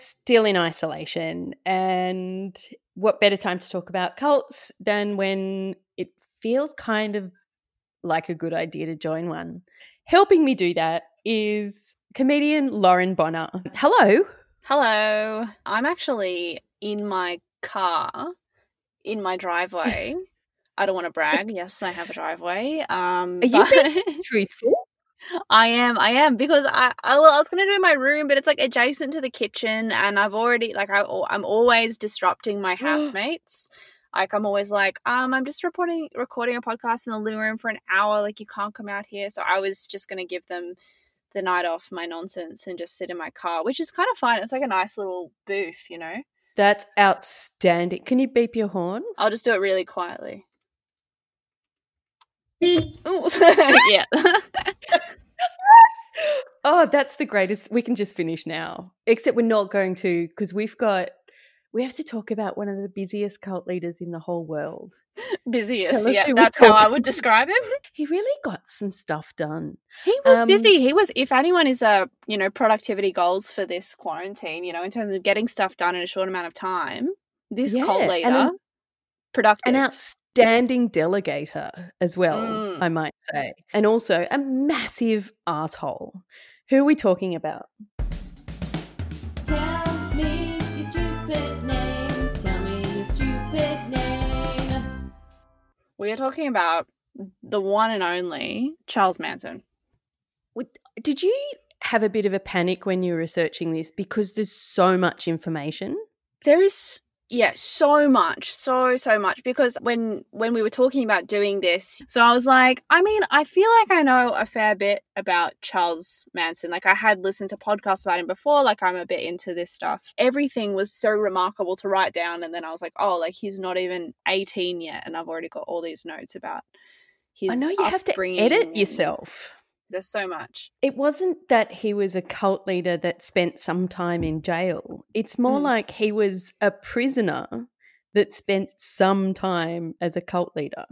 still in isolation, and what better time to talk about cults than when it feels kind of like a good idea to join one. Helping me do that is comedian Lauren Bonner. Hello. Hello. I'm actually in my car, in my driveway. I don't want to brag. Yes, I have a driveway. Are you being truthful? I am because I was going to do my room, but it's like adjacent to the kitchen, and I've already I'm always disrupting my housemates. Like I'm always like, I'm just recording a podcast in the living room for an hour. Like you can't come out here. So I was just going to give them the night off my nonsense and just sit in my car, which is kind of fun. It's like a nice little booth, you know. That's outstanding. Can you beep your horn? I'll just do it really quietly. Yeah. Oh, that's the greatest. We can just finish now, except we're not going to, because we have to talk about one of the busiest cult leaders in the whole world. Busiest, yeah, that's how I would describe him. He really got some stuff done. He was busy. He was, if anyone is productivity goals for this quarantine, you know, in terms of getting stuff done in a short amount of time, this cult leader, productive. And outstanding delegator as well, I might say. And also a massive asshole. Who are we talking about? Tell me your stupid name. Tell me your stupid name. We are talking about the one and only Charles Manson. Did you have a bit of a panic when you were researching this? Because there's so much information. There is... Yeah, so much, so much, because when we were talking about doing this, so I was like, I mean, I feel like I know a fair bit about Charles Manson. Like I had listened to podcasts about him before, like I'm a bit into this stuff. Everything was so remarkable to write down, and then I was like, oh, like he's not even 18 yet, and I've already got all these notes about his upbringing. I know you have to edit yourself. There's so much. It wasn't that he was a cult leader that spent some time in jail. It's more like he was a prisoner that spent some time as a cult leader.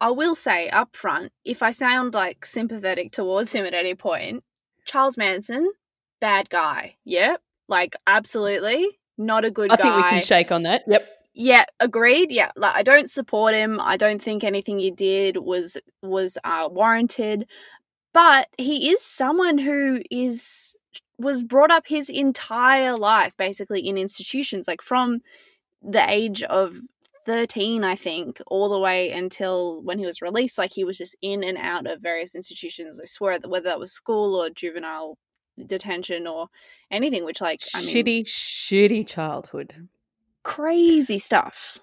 I will say up front, if I sound like sympathetic towards him at any point, Charles Manson, bad guy. Yeah, like absolutely not a good guy. I think we can shake on that. Yep. Yeah, agreed. Yeah, like I don't support him. I don't think anything he did was warranted. But he is someone who was brought up his entire life basically in institutions, like from the age of 13, I think, all the way until when he was released. Like he was just in and out of various institutions, I swear, whether that was school or juvenile detention or anything, which like, I mean. Shitty childhood. Crazy stuff.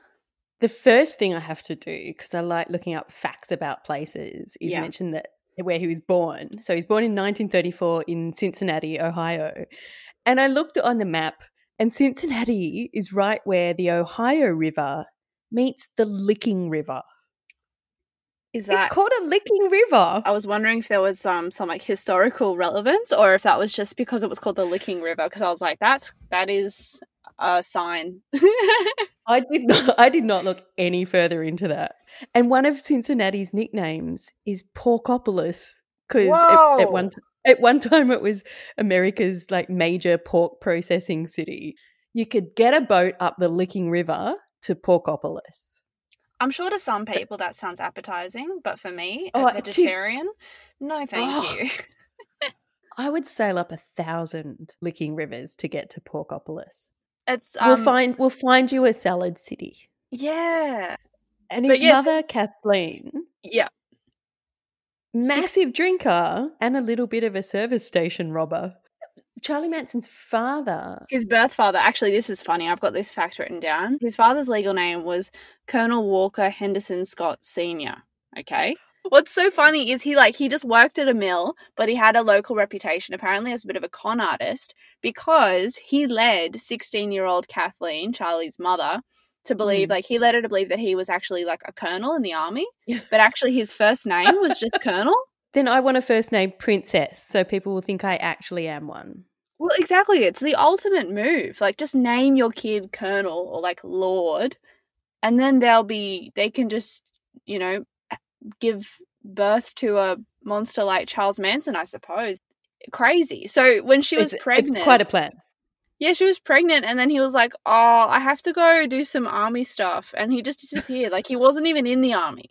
The first thing I have to do, because I like looking up facts about places, is mention that where he was born. So he's born in 1934 in Cincinnati, Ohio. And I looked on the map, and Cincinnati is right where the Ohio River meets the Licking River. It's called a Licking River. I was wondering if there was some like historical relevance, or if that was just because it was called the Licking River, because I was like, that is a sign. I did not look any further into that. And one of Cincinnati's nicknames is Porkopolis, because at one time it was America's like major pork processing city. You could get a boat up the Licking River to Porkopolis. I'm sure to some people that sounds appetizing, but for me, a vegetarian, no thank you. I would sail up 1,000 Licking Rivers to get to Porkopolis. We'll find you a salad city. Yeah. And his mother, Kathleen. Yeah. Massive drinker and a little bit of a service station robber. Charlie Manson's father. His birth father. Actually, this is funny. I've got this fact written down. His father's legal name was Colonel Walker Henderson Scott Sr. Okay. What's so funny is he just worked at a mill, but he had a local reputation apparently as a bit of a con artist, because he led 16-year-old Kathleen, Charlie's mother, to believe that he was actually like a colonel in the army, but actually his first name was just Colonel. Then I want a first name Princess, so people will think I actually am one. Well, exactly. It's the ultimate move. Like just name your kid Colonel or like Lord, and then they can just, you know, give birth to a monster like Charles Manson, I suppose. Crazy. So when she was pregnant. It's quite a plan. Yeah, she was pregnant, and then he was like, oh, I have to go do some army stuff, and he just disappeared. Like, he wasn't even in the army.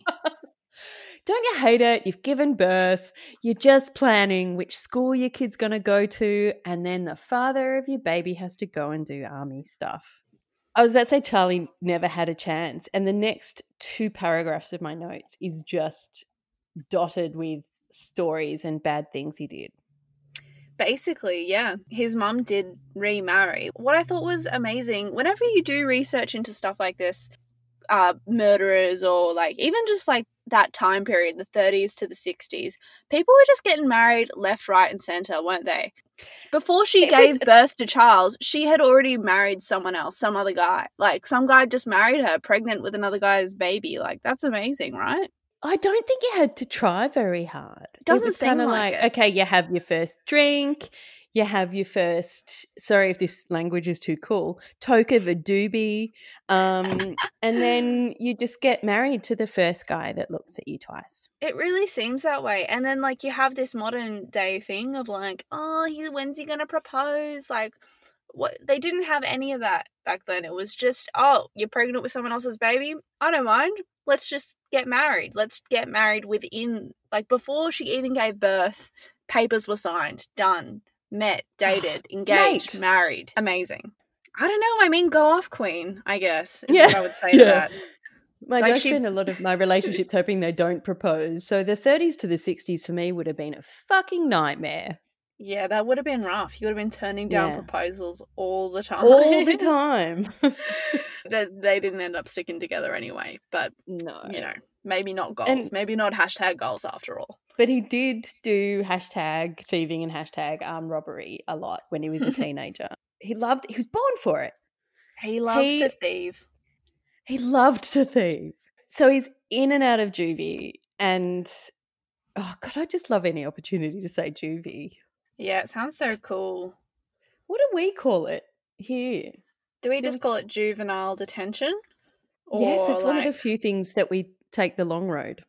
Don't you hate it? You've given birth, you're just planning which school your kid's going to go to, and then the father of your baby has to go and do army stuff. I was about to say Charlie never had a chance, and the next two paragraphs of my notes is just dotted with stories and bad things he did. Basically, yeah. His mum did remarry. What I thought was amazing, whenever you do research into stuff like this, murderers or like even just like that time period, the 30s to the 60s, people were just getting married left, right and centre, weren't they? Before she gave birth to Charles, she had already married someone else, some other guy. Like some guy just married her, pregnant with another guy's baby. Like that's amazing, right? I don't think you had to try very hard. Doesn't seem like it. Okay, you have your first drink, you have your first, sorry if this language is too cool, toke of a doobie, and then you just get married to the first guy that looks at you twice. It really seems that way. And then, like, you have this modern day thing of, like, oh, when's he going to propose? Like, what? They didn't have any of that back then. It was just, oh, you're pregnant with someone else's baby? I don't mind. Let's just get married. Let's get married within, like, before she even gave birth, papers were signed, done, met, dated, engaged, married. Amazing. I don't know. I mean, go off, queen, I guess, is what I would say to that. My dad spent a lot of my relationships hoping they don't propose. So the 30s to the 60s for me would have been a fucking nightmare. Yeah, that would have been rough. You would have been turning down proposals all the time. All the time. They didn't end up sticking together anyway. But, no, you know, maybe not goals. And maybe not hashtag goals after all. But he did do hashtag thieving and hashtag armed robbery a lot when he was a teenager. He was born for it. He loved to thieve. He loved to thieve. So he's in and out of juvie and, oh, God, I just love any opportunity to say juvie. Yeah, it sounds so cool. What do we call it here? Do we just call it juvenile detention? Or yes, it's one of the few things that we take the long road.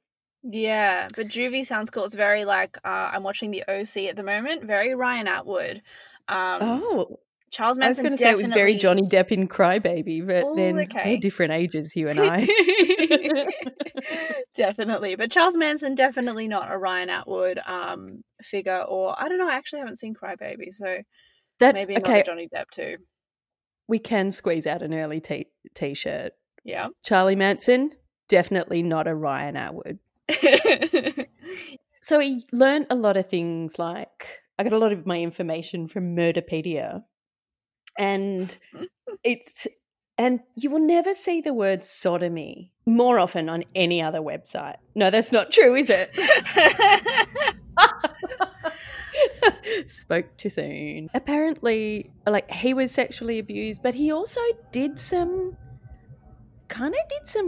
Yeah, but juvie sounds cool. It's very like I'm watching the OC at the moment, very Ryan Atwood. Charles Manson. I was going to say it was very Johnny Depp in Crybaby, but they're different ages, you and I. Definitely. But Charles Manson, definitely not a Ryan Atwood figure, or I don't know, I actually haven't seen Crybaby, so maybe not Johnny Depp too. We can squeeze out an early T-shirt. Yeah. Charlie Manson, definitely not a Ryan Atwood. So he learned a lot of things like I got a lot of my information from Murderpedia. And you will never see the word sodomy more often on any other website. No, that's not true, is it? Spoke too soon. Apparently, like, he was sexually abused, but he also did some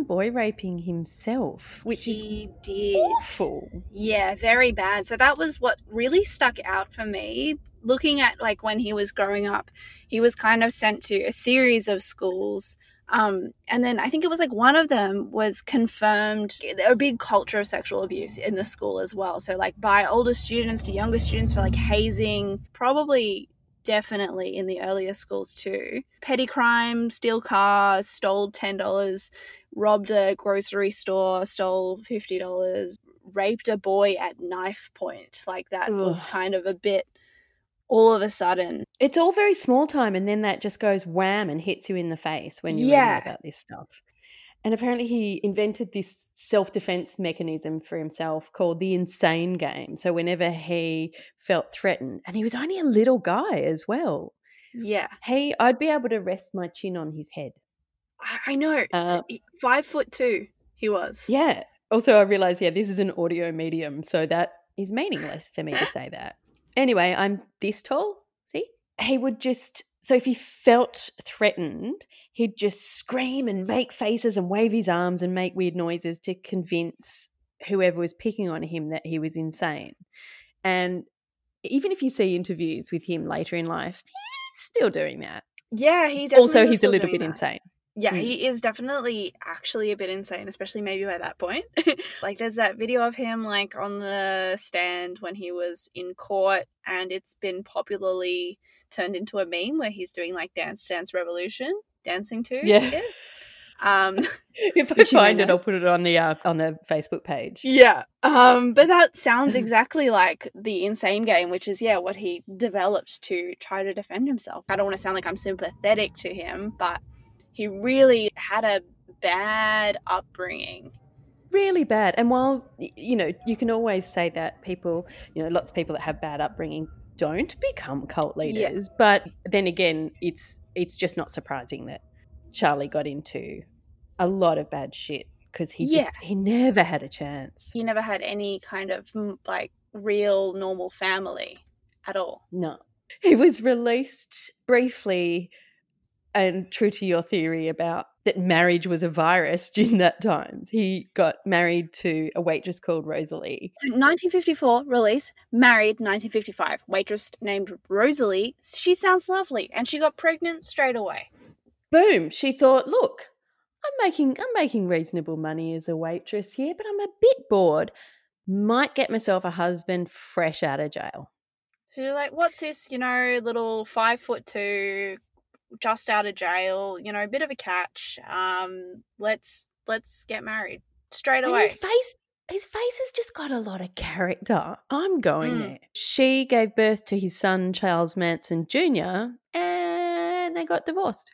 boy raping himself, which is awful. Yeah, very bad. So that was what really stuck out for me. Looking at like when he was growing up, he was kind of sent to a series of schools. And then I think it was like one of them was confirmed a big culture of sexual abuse in the school as well. So like by older students to younger students for like hazing, probably definitely in the earlier schools too. Petty crime, steal cars, stole $10, robbed a grocery store, stole $50, raped a boy at knife point. Like that was kind of a bit all of a sudden. It's all very small time and then that just goes wham and hits you in the face when you learn about this stuff. And apparently he invented this self-defense mechanism for himself called the insane game. So whenever he felt threatened, and he was only a little guy as well. Yeah. Hey, I'd be able to rest my chin on his head. I know. 5'2" he was. Yeah. Also I realised, this is an audio medium, so that is meaningless for me to say that. Anyway, I'm this tall, see? He would just, so if he felt threatened, he'd just scream and make faces and wave his arms and make weird noises to convince whoever was picking on him that he was insane. And even if you see interviews with him later in life, he's still doing that. Yeah, he definitely also, he's a little bit insane. Yeah, he is definitely actually a bit insane, especially maybe by that point. Like, there's that video of him, like, on the stand when he was in court, and it's been popularly turned into a meme where he's doing, like, Dance Dance Revolution, dancing to. Yeah. If I find it, I'll put it on the Facebook page. Yeah. But that sounds exactly like the insane game, which is, yeah, what he develops to try to defend himself. I don't want to sound like I'm sympathetic to him, but he really had a bad upbringing. Really bad. And while, you know, you can always say that people, you know, lots of people that have bad upbringings don't become cult leaders. Yeah. But then again, it's just not surprising that Charlie got into a lot of bad shit because he never had a chance. He never had any kind of, like, real normal family at all. No. He was released briefly. And true to your theory about that marriage was a virus during that times, he got married to a waitress called Rosalie. So 1954, released, married 1955, waitress named Rosalie. She sounds lovely, and she got pregnant straight away. Boom. She thought, look, I'm making reasonable money as a waitress here, but I'm a bit bored. Might get myself a husband fresh out of jail. So you're like, what's this, you know, little 5'2", just out of jail, you know, a bit of a catch. Let's get married straight away. And his face has just got a lot of character. I'm going there. She gave birth to his son, Charles Manson Jr., and they got divorced.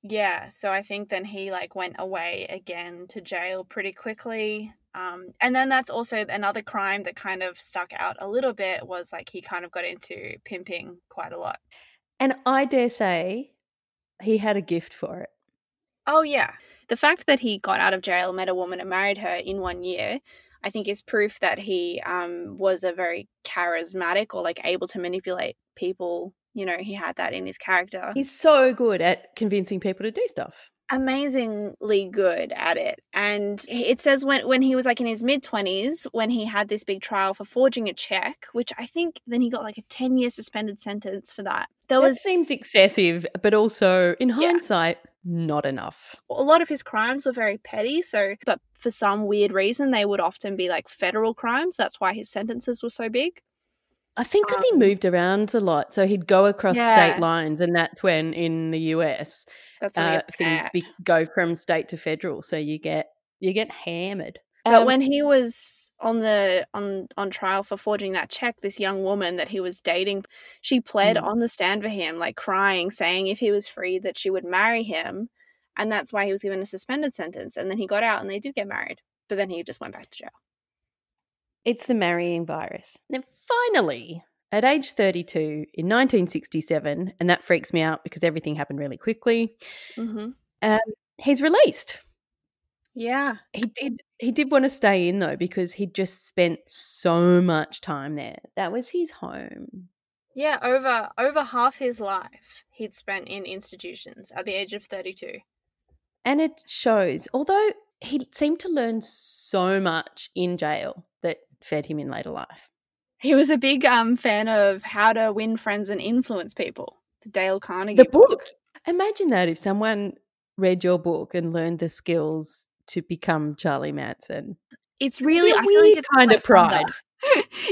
Yeah, so I think then he, like, went away again to jail pretty quickly. And then that's also another crime that kind of stuck out a little bit was, like, he kind of got into pimping quite a lot. And I dare say he had a gift for it. Oh, yeah. The fact that he got out of jail, met a woman and married her in 1 year, I think is proof that he was a very charismatic or, like, able to manipulate people. You know, he had that in his character. He's so good at convincing people to do stuff. Amazingly good at it. And it says when he was, like, in his mid-20s, when he had this big trial for forging a check, which I think then he got, like, a 10-year suspended sentence for that. That seems excessive, but also in hindsight, not enough. A lot of his crimes were very petty, but for some weird reason they would often be, like, federal crimes. That's why his sentences were so big. I think because he moved around a lot, so he'd go across state lines, and that's when in the US that's when things go from state to federal. So you get hammered. But when he was on trial for forging that check, this young woman that he was dating, she pled on the stand for him, like, crying, saying if he was free that she would marry him, and that's why he was given a suspended sentence. And then he got out, and they did get married, but then he just went back to jail. It's the marrying virus. And finally, at age 32 in 1967, and that freaks me out because everything happened really quickly, he's released. Yeah. He did want to stay in, though, because he'd just spent so much time there. That was his home. Yeah, over half his life he'd spent in institutions at the age of 32. And it shows, although he seemed to learn so much in jail that fed him in later life. He was a big fan of How to Win Friends and Influence People, the Dale Carnegie book. Imagine that if someone read your book and learned the skills to become Charlie Manson. It's really I feel like it's kind of pride.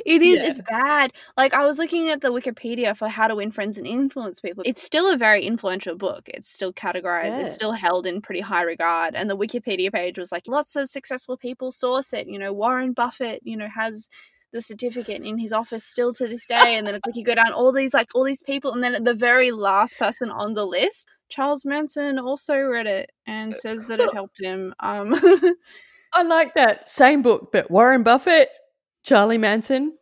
It is. Yeah. It's bad. Like, I was looking at the Wikipedia for How to Win Friends and Influence People. It's still a very influential book. It's still categorized. Yeah. It's still held in pretty high regard. And the Wikipedia page was like, lots of successful people source it. You know, Warren Buffett, you know, has the certificate in his office still to this day. And then it's like you go down all these people. And then at the very last person on the list, Charles Manson also read it and says that it helped him. I like that. Same book, but Warren Buffett, Charlie Manson,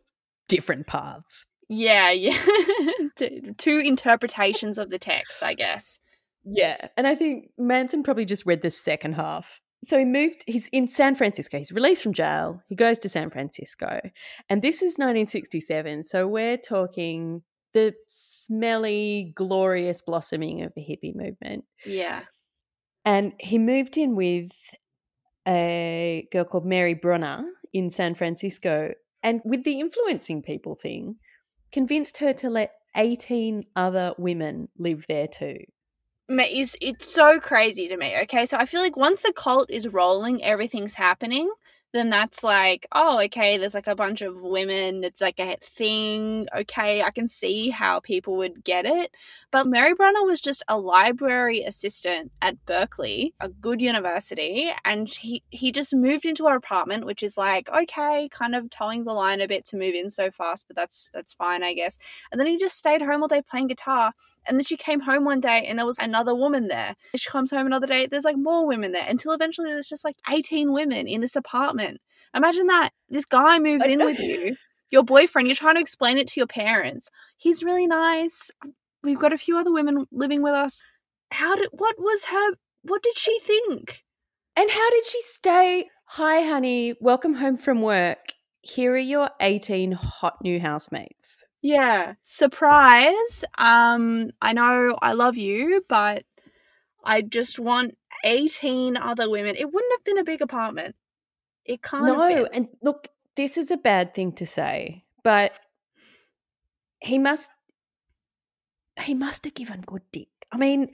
different paths. Yeah. Two interpretations of the text, I guess. Yeah, and I think Manson probably just read the second half. So he's in San Francisco. He's released from jail. He goes to San Francisco. And this is 1967, so we're talking the smelly, glorious blossoming of the hippie movement. Yeah. And he moved in with a girl called Mary Brunner in San Francisco, and with the influencing people thing, convinced her to let 18 other women live there too. it's so crazy to me, okay? So I feel like once the cult is rolling, everything's happening, then that's like, oh, okay, there's like a bunch of women. It's like a thing. Okay, I can see how people would get it. But Mary Brunner was just a library assistant at Berkeley, a good university, and he just moved into her apartment, which is like, okay, kind of towing the line a bit to move in so fast, but that's fine, I guess. And then he just stayed home all day playing guitar. And then she came home one day and there was another woman there. She comes home another day, there's like more women there, until eventually there's just like 18 women in this apartment. Imagine that. This guy moves in with you, your boyfriend. You're trying to explain it to your parents. He's really nice. We've got a few other women living with us. What did she think? And how did she stay? Hi, honey. Welcome home from work. Here are your 18 hot new housemates. Yeah, surprise. I know I love you, but I just want 18 other women. It wouldn't have been a big apartment. It can't have been. No, and look, this is a bad thing to say, but he must have given good dick. I mean,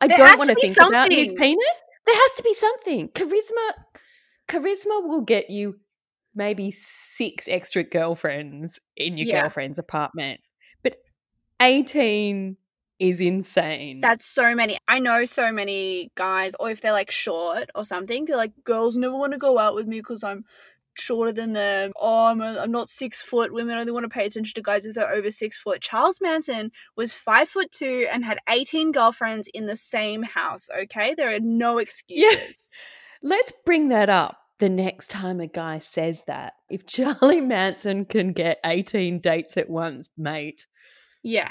I don't want to think about his penis. There has to be something. Charisma will get you maybe 6 extra girlfriends in your girlfriend's apartment. But 18 is insane. That's so many. I know so many guys, or if they're like short or something, they're like, girls never want to go out with me because I'm shorter than them. Oh, I'm not 6 foot. Women only want to pay attention to guys if they're over 6 foot. Charles Manson was 5'2" and had 18 girlfriends in the same house, okay? There are no excuses. Yes. Let's bring that up. The next time a guy says that, if Charlie Manson can get 18 dates at once, mate. Yeah.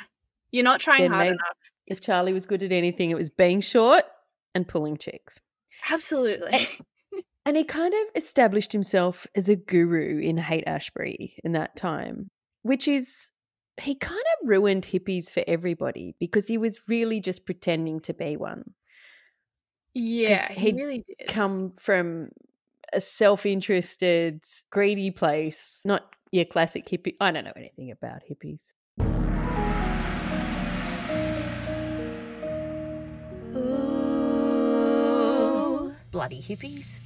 You're not trying hard enough. If Charlie was good at anything, it was being short and pulling chicks. Absolutely. And he kind of established himself as a guru in Haight-Ashbury in that time, which is he kind of ruined hippies for everybody because he was really just pretending to be one. Yeah, he really did. Come from a self-interested, greedy place, not your classic hippie. I don't know anything about hippies. Ooh, bloody hippies.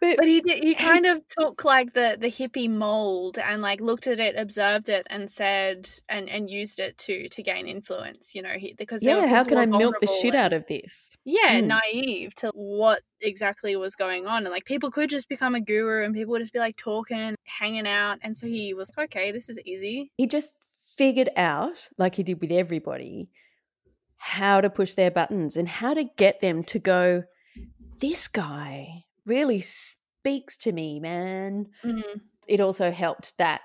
But he kind of took like the hippie mold and like looked at it, observed it, and said and used it to gain influence, you know, because they were how can I milk the shit out of this? Yeah, naive to what exactly was going on, and like people could just become a guru and people would just be like talking, hanging out, and so he was like, okay, this is easy. He just figured out, like he did with everybody, how to push their buttons and how to get them to go, this guy really speaks to me, man. Mm-hmm. It also helped that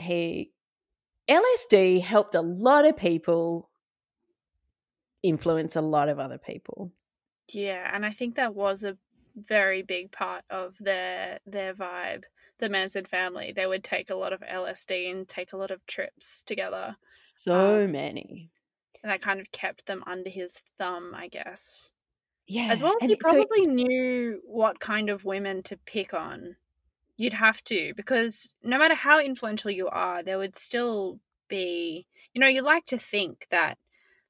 LSD helped a lot of people influence a lot of other people. Yeah, and I think that was a very big part of their vibe. The Manson family, they would take a lot of LSD and take a lot of trips together. So many. And that kind of kept them under his thumb, I guess. Yeah. As well as he probably knew what kind of women to pick on. You'd have to, because no matter how influential you are, there would still be, you know, you like to think that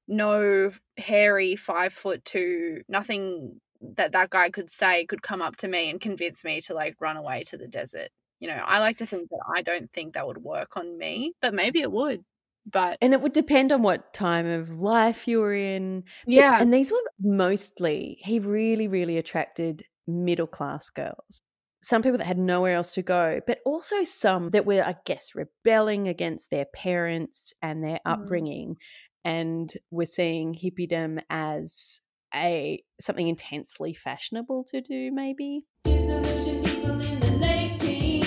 no hairy 5'2", nothing that guy could say could come up to me and convince me to like run away to the desert. You know, I like to think that I don't think that would work on me, but maybe it would. And it would depend on what time of life you were in. Yeah. And these were mostly, he really, really attracted middle-class girls. Some people that had nowhere else to go, but also some that were, I guess, rebelling against their parents and their upbringing and were seeing hippiedom as something intensely fashionable to do, maybe. Disillusioned people in the late teens.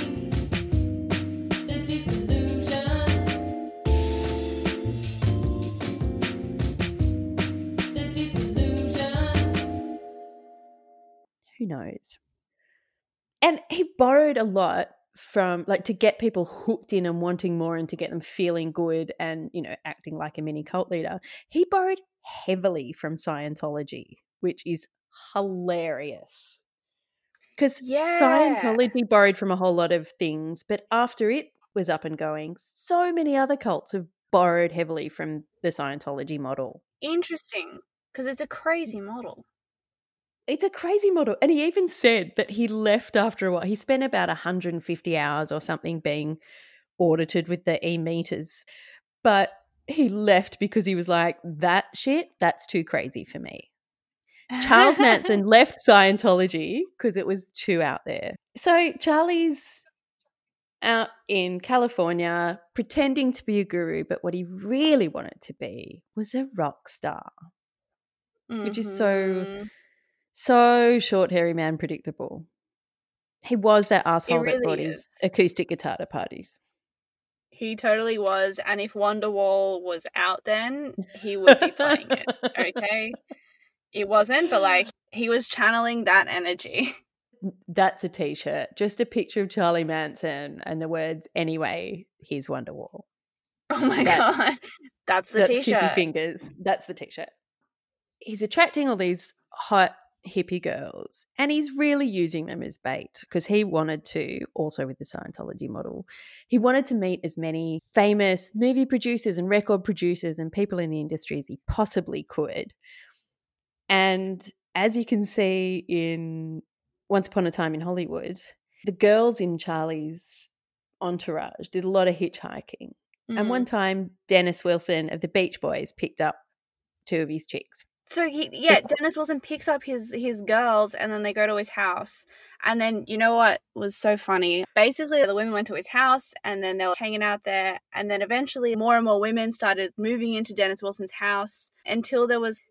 The disillusion. Who knows? And he borrowed a lot from, like, to get people hooked in and wanting more and to get them feeling good and, you know, acting like a mini cult leader. He borrowed heavily from Scientology, which is hilarious. Because Scientology borrowed from a whole lot of things, but after it was up and going, so many other cults have borrowed heavily from the Scientology model. interesting because it's a crazy model. It's a crazy model. And he even said that he left after a while. He spent about 150 hours or something being audited with the e-meters. But he left because he was like, that shit, that's too crazy for me. Charles Manson left Scientology because it was too out there. So Charlie's out in California pretending to be a guru, but what he really wanted to be was a rock star, which is so short, hairy man predictable. He was that asshole really that brought his acoustic guitar to parties. He totally was, and if Wonderwall was out then, he would be playing it, okay? It wasn't, but, like, he was channeling that energy. That's a T-shirt, just a picture of Charlie Manson and the words, anyway, here's Wonderwall. Oh, my God. That's T-shirt. Kissy Fingers. That's the T-shirt. He's attracting all these hot hippie girls and he's really using them as bait because he wanted to, also with the Scientology model, he wanted to meet as many famous movie producers and record producers and people in the industry as he possibly could. And as you can see in Once Upon a Time in Hollywood, the girls in Charlie's entourage did a lot of hitchhiking. Mm-hmm. And one time Dennis Wilson of the Beach Boys picked up two of his chicks. So, Dennis Wilson picks up his girls and then they go to his house. And then you know what was so funny? Basically, the women went to his house and then they were hanging out there. And then eventually more and more women started moving into Dennis Wilson's house until there was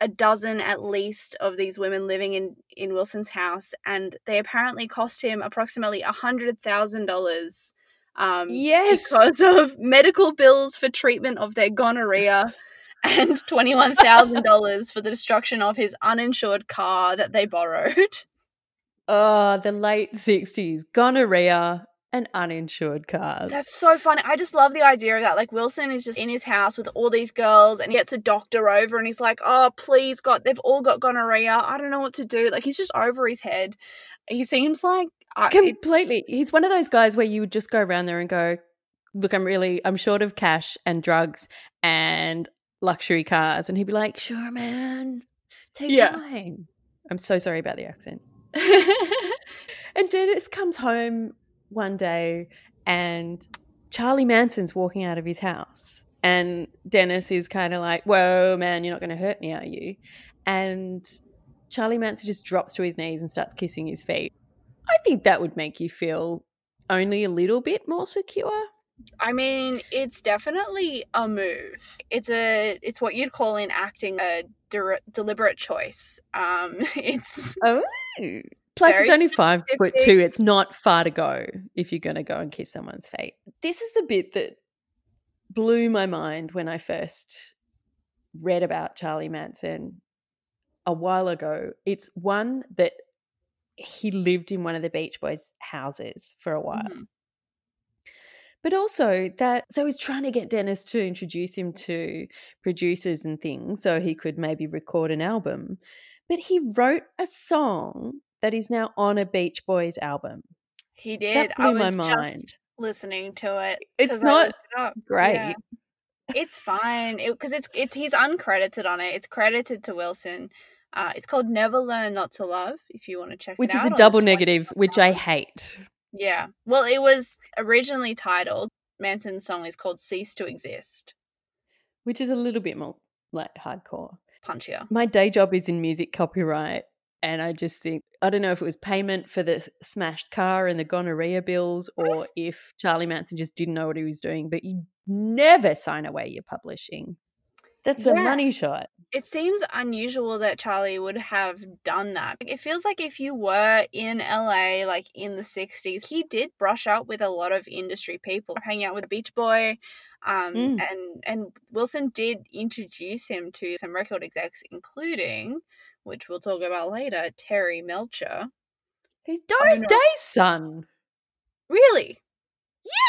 a dozen at least of these women living in Wilson's house. And they apparently cost him approximately $100,000 because of medical bills for treatment of their gonorrhea. And $21,000 for the destruction of his uninsured car that they borrowed. Oh, the late 60s, gonorrhea and uninsured cars. That's so funny. I just love the idea of that. Like, Wilson is just in his house with all these girls and he gets a doctor over and he's like, oh, please, God, they've all got gonorrhea. I don't know what to do. Like, he's just over his head. He seems like... Completely. He's one of those guys where you would just go around there and go, look, I'm short of cash and drugs and... luxury cars, and he'd be like, sure, man, take mine. I'm so sorry about the accent. And Dennis comes home one day and Charlie Manson's walking out of his house and Dennis is kind of like, whoa, man, you're not going to hurt me, are you? And Charlie Manson just drops to his knees and starts kissing his feet. I think that would make you feel only a little bit more secure. I mean, it's definitely a move. It's what you'd call in acting a deliberate choice. It's plus it's only specific. 5'2". It's not far to go if you're going to go and kiss someone's feet. This is the bit that blew my mind when I first read about Charlie Manson a while ago. It's one that he lived in one of the Beach Boys' houses for a while. Mm-hmm. But also so he's trying to get Dennis to introduce him to producers and things so he could maybe record an album. But he wrote a song that is now on a Beach Boys album. He did. That blew my mind. Just listening to it. It's not great. Yeah. It's fine because he's uncredited on it. It's credited to Wilson. It's called Never Learn Not to Love if you want to check it out. Which is a double negative, which I hate. Yeah. Well, it was originally titled, Manson's song is called Cease to Exist. Which is a little bit more like hardcore. Punchier. My day job is in music copyright and I just think, I don't know if it was payment for the smashed car and the gonorrhea bills or if Charlie Manson just didn't know what he was doing, but you never sign away your publishing. That's a money shot. It seems unusual that Charlie would have done that. It feels like if you were in LA, like in the 60s, he did brush up with a lot of industry people, hang out with a Beach Boy, and Wilson did introduce him to some record execs, including, which we'll talk about later, Terry Melcher. Who's Doris Day's son. Really?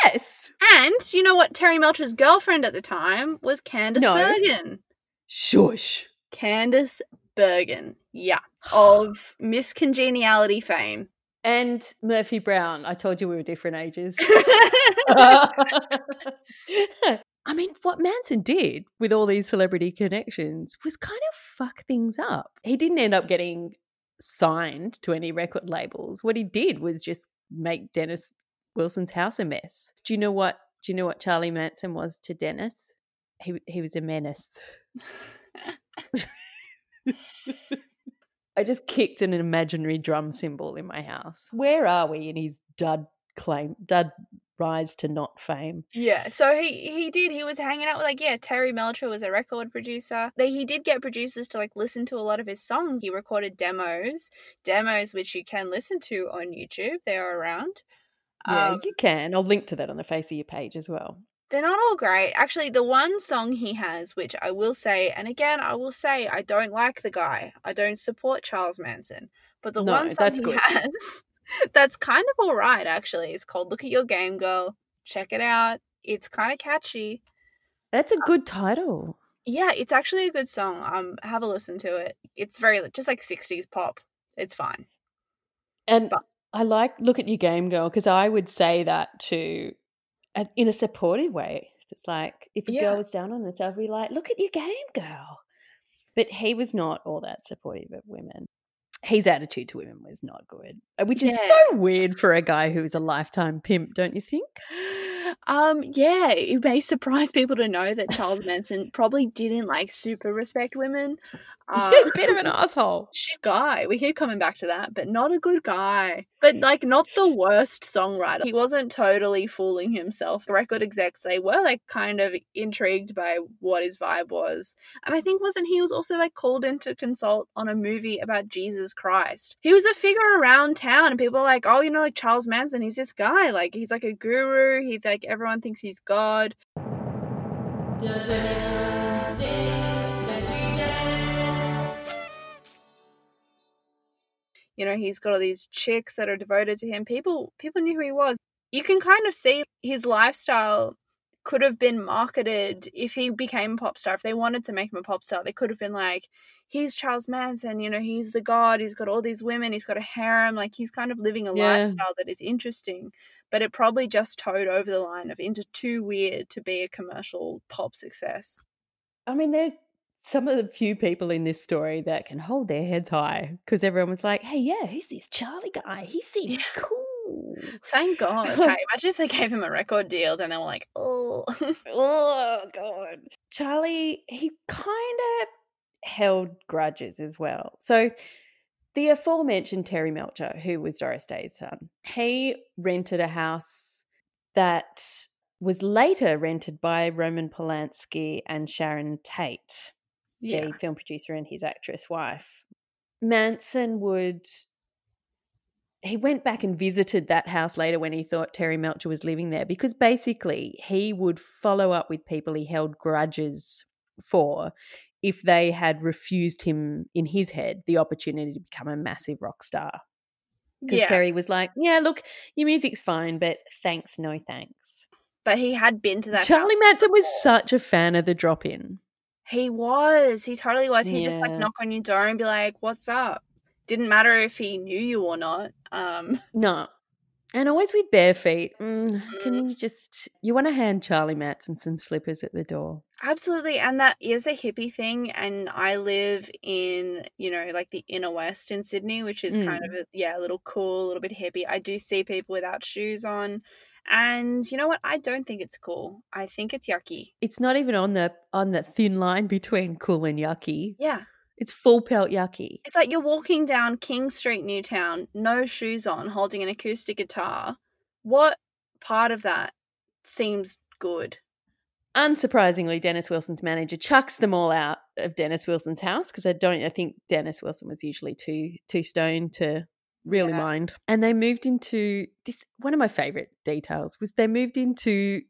Yes. And you know what? Terry Melcher's girlfriend at the time was Candace Bergen. Shush. Candace Bergen. Yeah. Of Miss Congeniality fame. And Murphy Brown. I told you we were different ages. I mean, what Manson did with all these celebrity connections was kind of fuck things up. He didn't end up getting signed to any record labels. What he did was just make Dennis Wilson's house a mess. Do you know what Charlie Manson was to Dennis? He was a menace. I just kicked an imaginary drum cymbal in my house. Where are we in his dud rise to not fame? Yeah, so he was hanging out with, like, yeah, Terry Melcher was a record producer. He did get producers to, like, listen to a lot of his songs. He recorded demos which you can listen to on YouTube. They are around. Yeah, you can. I'll link to that on the face of your page as well. They're not all great. Actually, the one song he has, which I will say, and again, I will say I don't like the guy. I don't support Charles Manson. But the one song he has that's kind of all right, actually. It's called Look at Your Game, Girl. Check it out. It's kind of catchy. That's a good title. Yeah, it's actually a good song. Have a listen to it. It's very just like 60s pop. It's fine. And I like Look at Your Game, Girl, because I would say that to... in a supportive way. It's like if a girl was down on herself, we're like, look at your game, girl. But he was not all that supportive of women. His attitude to women was not good, which is so weird for a guy who is a lifetime pimp, don't you think? Yeah, it may surprise people to know that Charles Manson probably didn't, like, super respect women. Yeah, a bit of an asshole. Shit guy. We keep coming back to that, but not a good guy. But, like, not the worst songwriter. He wasn't totally fooling himself. The record execs, they were, like, kind of intrigued by what his vibe was. And I think he was also, like, called in to consult on a movie about Jesus Christ. He was a figure around town, and people were like, oh, you know, like, Charles Manson, he's this guy. Like, he's, like, a guru. He's, like, everyone thinks he's God. Does anyone think that Jesus? You know, he's got all these chicks that are devoted to him. People knew who he was. You can kind of see his lifestyle could have been marketed if he became a pop star. If they wanted to make him a pop star, they could have been like, he's Charles Manson, you know, he's the god, he's got all these women, he's got a harem, like, he's kind of living a lifestyle that is interesting. But it probably just towed over the line of into too weird to be a commercial pop success. I mean, there's some of the few people in this story that can hold their heads high because everyone was like, hey, yeah, who's this Charlie guy? He seems cool. Thank God. Okay, imagine if they gave him a record deal, then they were like, oh, God. Charlie, he kind of held grudges as well. So the aforementioned Terry Melcher, who was Doris Day's son, he rented a house that was later rented by Roman Polanski and Sharon Tate, the film producer and his actress wife. Manson he went back and visited that house later when he thought Terry Melcher was living there, because basically he would follow up with people he held grudges for if they had refused him, in his head, the opportunity to become a massive rock star. Because Terry was like, yeah, look, your music's fine, but thanks, no thanks. But he had been to that Charlie Manson before. Was such a fan of The Drop-In. He was. He totally was. He'd just, like, knock on your door and be like, what's up? Didn't matter if he knew you or not. No. And always with bare feet. Can you just – you want to hand Charlie Manson some slippers at the door. Absolutely, and that is a hippie thing, and I live in, you know, like, the inner west in Sydney, which is kind of, a little cool, a little bit hippie. I do see people without shoes on, and you know what? I don't think it's cool. I think it's yucky. It's not even on the thin line between cool and yucky. Yeah. It's full pelt yucky. It's like you're walking down King Street, Newtown, no shoes on, holding an acoustic guitar. What part of that seems good? Unsurprisingly, Dennis Wilson's manager chucks them all out of Dennis Wilson's house because I think Dennis Wilson was usually too stoned to really mind. And they moved into this. One of my favourite details was they moved into,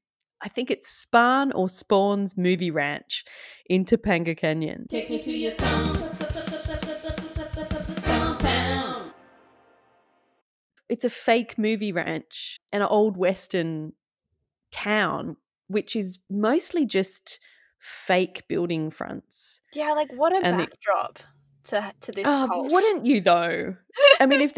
I think it's Spahn or Spawn's movie ranch in Topanga Canyon. Take me to your compound. It's a fake movie ranch in an old western town, which is mostly just fake building fronts. Yeah, like, what a backdrop to this cult. Wouldn't you though? I mean, if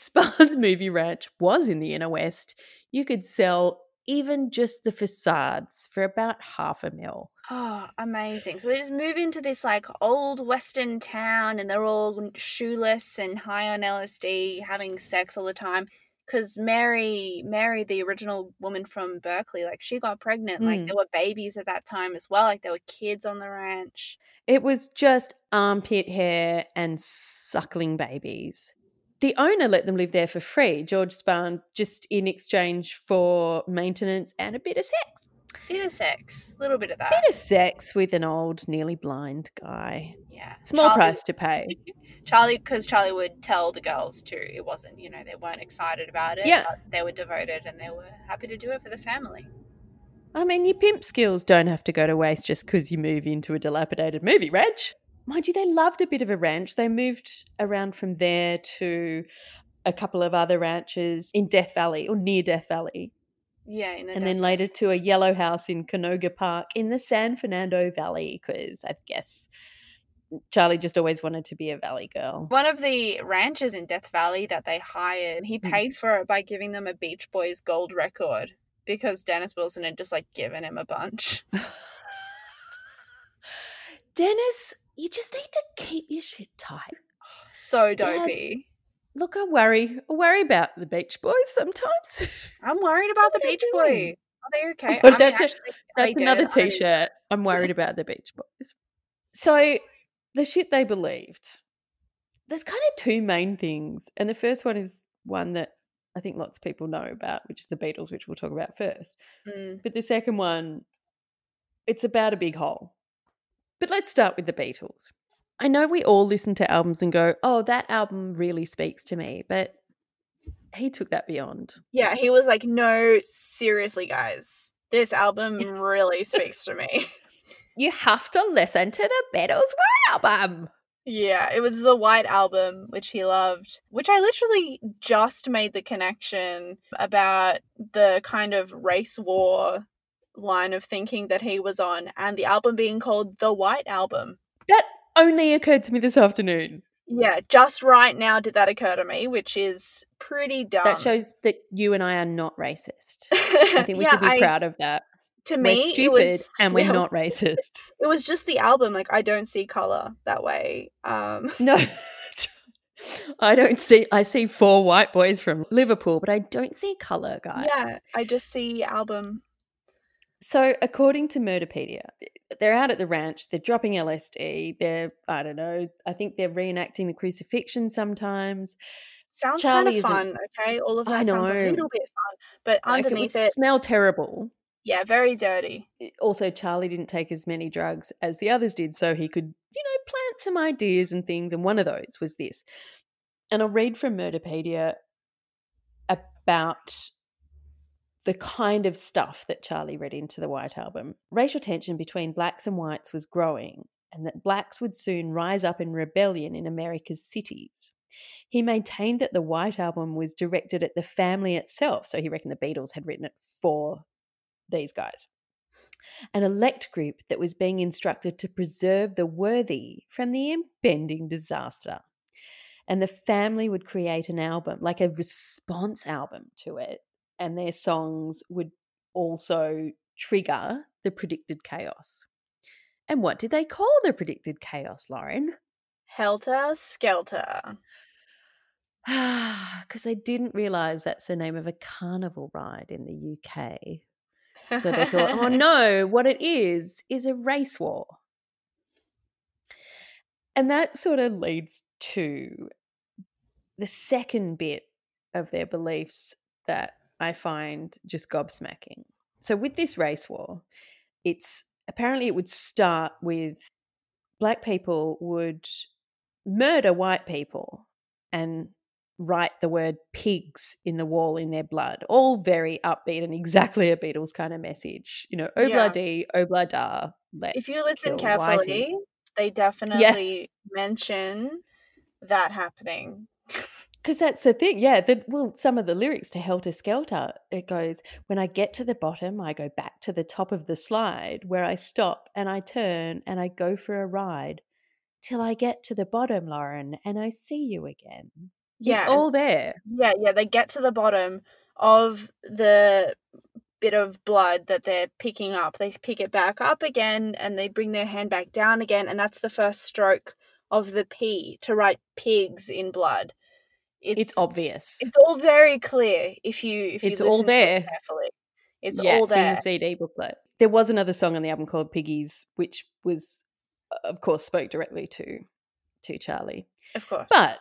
Spahn's movie ranch was in the inner west, you could sell even just the facades for about $500,000. Oh, amazing. So they just move into this like old Western town and they're all shoeless and high on LSD, having sex all the time. Because Mary, the original woman from Berkeley, like she got pregnant. Like there were babies at that time as well. Like there were kids on the ranch. It was just armpit hair and suckling babies. The owner let them live there for free, George Spahn, just in exchange for maintenance and a bit of sex. A little bit of that. A bit of sex with an old, nearly blind guy. Yeah. Small price to pay. Charlie would tell the girls too. It wasn't, they weren't excited about it. Yeah. But they were devoted and they were happy to do it for the family. I mean, your pimp skills don't have to go to waste just because you move into a dilapidated movie ranch. Mind you, they loved a bit of a ranch. They moved around from there to a couple of other ranches in Death Valley or near Death Valley. Yeah. And then later to a yellow house in Canoga Park in the San Fernando Valley because I guess Charlie just always wanted to be a valley girl. One of the ranchers in Death Valley that they hired, he paid for it by giving them a Beach Boys gold record because Dennis Wilson had just like given him a bunch. Dennis... You just need to keep your shit tight. So dopey. Dad, look, I worry about the Beach Boys sometimes. I'm worried about the Beach Boys. Are they okay? Well, that's another T-shirt. I'm worried about the Beach Boys. So the shit they believed. There's kind of two main things. And the first one is one that I think lots of people know about, which is the Beatles, which we'll talk about first. But the second one, it's about a big hole. But let's start with the Beatles. I know we all listen to albums and go, oh, that album really speaks to me, but he took that beyond. Yeah, he was like, no, seriously, guys, this album really speaks to me. You have to listen to the Beatles' White Album. Yeah, it was the White Album, which he loved, which I literally just made the connection about the kind of race war line of thinking that he was on and the album being called the White Album. That only occurred to me this afternoon. Yeah, just right now did that occur to me, which is pretty dumb. That shows that you and I are not racist. I think we should be proud of that. To me, we're stupid and we're not racist. It was just the album. Like, I don't see colour that way. No. I see four white boys from Liverpool, but I don't see colour, guys. Yeah, I just see album. So according to Murderpedia, they're out at the ranch, they're dropping LSD, I think they're reenacting the crucifixion sometimes. Sounds kind of fun, okay? All of that sounds a little bit fun, but like underneath it smell terrible. Yeah, very dirty. Also, Charlie didn't take as many drugs as the others did, so he could, plant some ideas and things, and one of those was this. And I'll read from Murderpedia about the kind of stuff that Charlie read into the White Album. Racial tension between blacks and whites was growing and that blacks would soon rise up in rebellion in America's cities. He maintained that the White Album was directed at the family itself, so he reckoned the Beatles had written it for these guys. An elect group that was being instructed to preserve the worthy from the impending disaster. And the family would create an album, like a response album to it. And their songs would also trigger the predicted chaos. And what did they call the predicted chaos, Lauren? Helter Skelter. Because they didn't realise that's the name of a carnival ride in the UK. So they thought, oh no, what it is a race war. And that sort of leads to the second bit of their beliefs that I find just gobsmacking. So with this race war, it's apparently it would start with black people would murder white people and write the word pigs in the wall in their blood, all very upbeat and exactly a Beatles kind of message. Obla-dee, obla-da, let's If you listen carefully, whitey. They definitely mention that happening. Because that's the thing, some of the lyrics to Helter Skelter, it goes, when I get to the bottom, I go back to the top of the slide where I stop and I turn and I go for a ride till I get to the bottom, Lauren, and I see you again. Yeah. It's all there. Yeah, they get to the bottom of the bit of blood that they're picking up. They pick it back up again and they bring their hand back down again, and that's the first stroke of the P to write pigs in blood. It's obvious. It's all very clear if you listen to it carefully. It's all there. It's in the CD booklet. There was another song on the album called Piggies, which was, of course, spoke directly to Charlie. Of course. But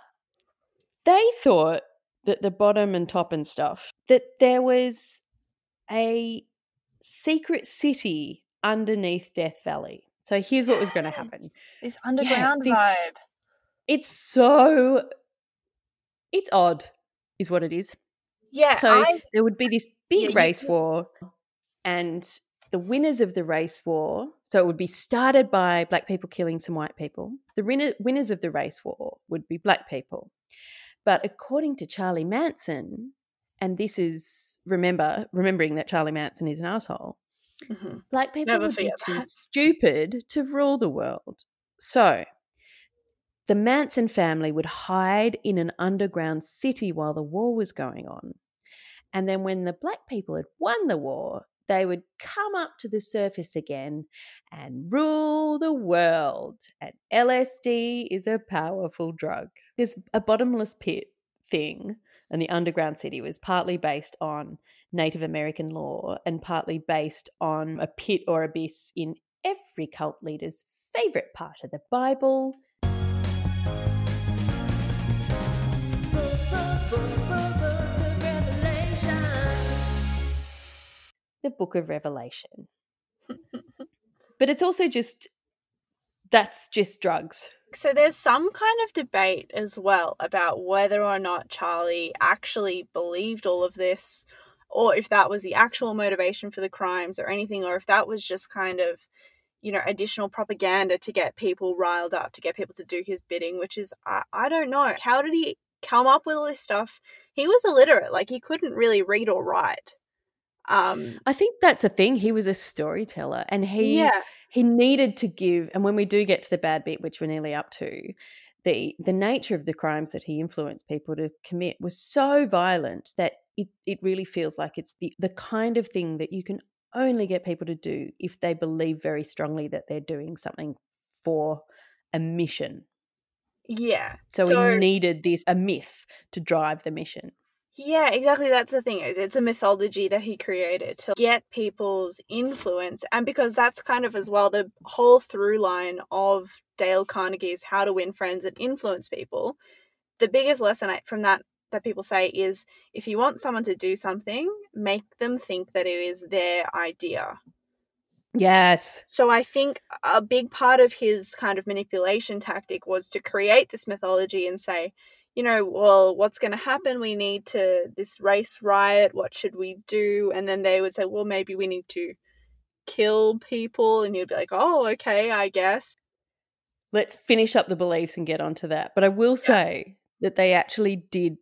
they thought that the bottom and top and stuff, that there was a secret city underneath Death Valley. So here's what was going to happen. This underground vibe. It's odd is what it is. Yeah. So there would be this big race war, and the winners of the race war, so it would be started by black people killing some white people. The winners of the race war would be black people. But according to Charlie Manson, and this is, remembering that Charlie Manson is an asshole, mm-hmm. black people would be too stupid to rule the world. So the Manson family would hide in an underground city while the war was going on. And then when the black people had won the war, they would come up to the surface again and rule the world. And LSD is a powerful drug. There's a bottomless pit thing, and the underground city was partly based on Native American law and partly based on a pit or abyss in every cult leader's favourite part of the Bible. The Book of Revelation. But it's also just, that's just drugs. So there's some kind of debate as well about whether or not Charlie actually believed all of this, or if that was the actual motivation for the crimes or anything, or if that was just kind of, you know, additional propaganda to get people riled up, to get people to do his bidding, which is, I don't know. How did he come up with all this stuff? He was illiterate. Like, he couldn't really read or write. I think that's a thing. He was a storyteller, and he needed to give, and when we do get to the bad bit, which we're nearly up to, the nature of the crimes that he influenced people to commit was so violent that it really feels like it's the kind of thing that you can only get people to do if they believe very strongly that they're doing something for a mission. Yeah. So he needed a myth to drive the mission. Yeah, exactly. That's the thing. It's a mythology that he created to get people's influence, and because that's kind of as well the whole through line of Dale Carnegie's How to Win Friends and Influence People. The biggest lesson from that people say is, if you want someone to do something, make them think that it is their idea. Yes. So I think a big part of his kind of manipulation tactic was to create this mythology and say, you know, well, what's going to happen? We need to this race riot. What should we do? And then they would say, well, maybe we need to kill people. And you'd be like, oh, okay, I guess. Let's finish up the beliefs and get onto that. But I will say that they actually did.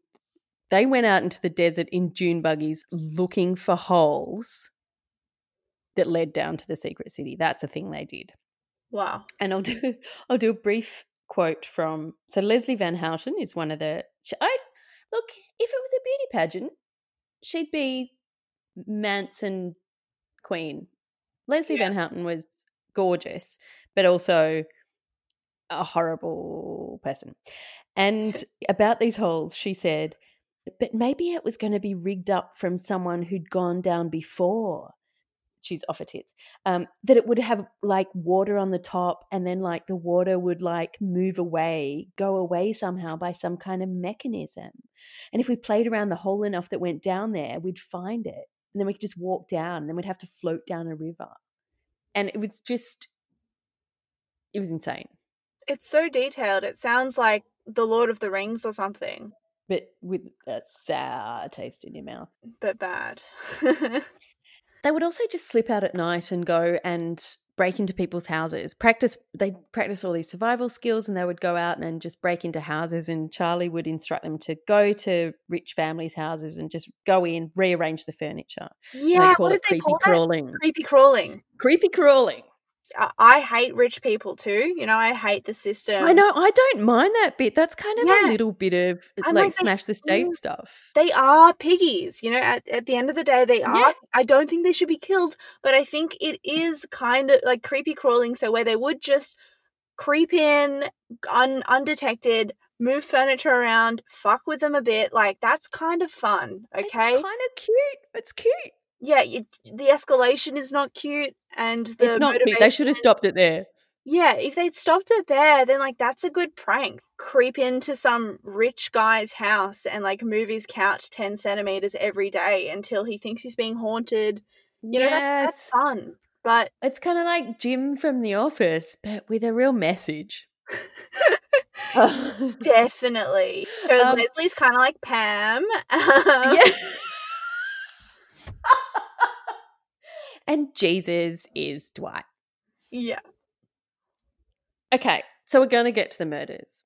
They went out into the desert in dune buggies looking for holes that led down to the secret city. That's a thing they did. Wow. And I'll do a brief quote from, so Leslie Van Houten is one of the, if it was a beauty pageant, she'd be Manson queen. Leslie Van Houten was gorgeous, but also a horrible person. And about these holes, she said, but maybe it was going to be rigged up from someone who'd gone down before. She's off her tits, that it would have like water on the top, and then like the water would like move away, go away somehow by some kind of mechanism. And if we played around the hole enough that went down there, we'd find it. And then we could just walk down, and then we'd have to float down a river. And it was insane. It's so detailed. It sounds like The Lord of the Rings or something. But with a sour taste in your mouth. But bad. They would also just slip out at night and go and break into people's houses. They'd practice all these survival skills, and they would go out and just break into houses, and Charlie would instruct them to go to rich families' houses and just go in, rearrange the furniture. Yeah, what did they call that? Creepy crawling. Creepy crawling. I hate rich people too. You know, I hate the system. I know. I don't mind that bit. That's kind of a little bit of like smash the state stuff. They are piggies. You know, at the end of the day, they are. Yeah. I don't think they should be killed, but I think it is kind of like creepy crawling. So where they would just creep in undetected, move furniture around, fuck with them a bit. Like, that's kind of fun. Okay. It's kind of cute. It's cute. Yeah, the escalation is not cute, and it's not cute. They should have stopped it there. Yeah, if they'd stopped it there, then like that's a good prank. Creep into some rich guy's house and like move his couch 10 centimeters every day until he thinks he's being haunted. You know, that's fun. But it's kind of like Jim from The Office, but with a real message. Definitely. So Leslie's kind of like Pam. Yeah. And Jesus is Dwight. Yeah. Okay, so we're going to get to the murders.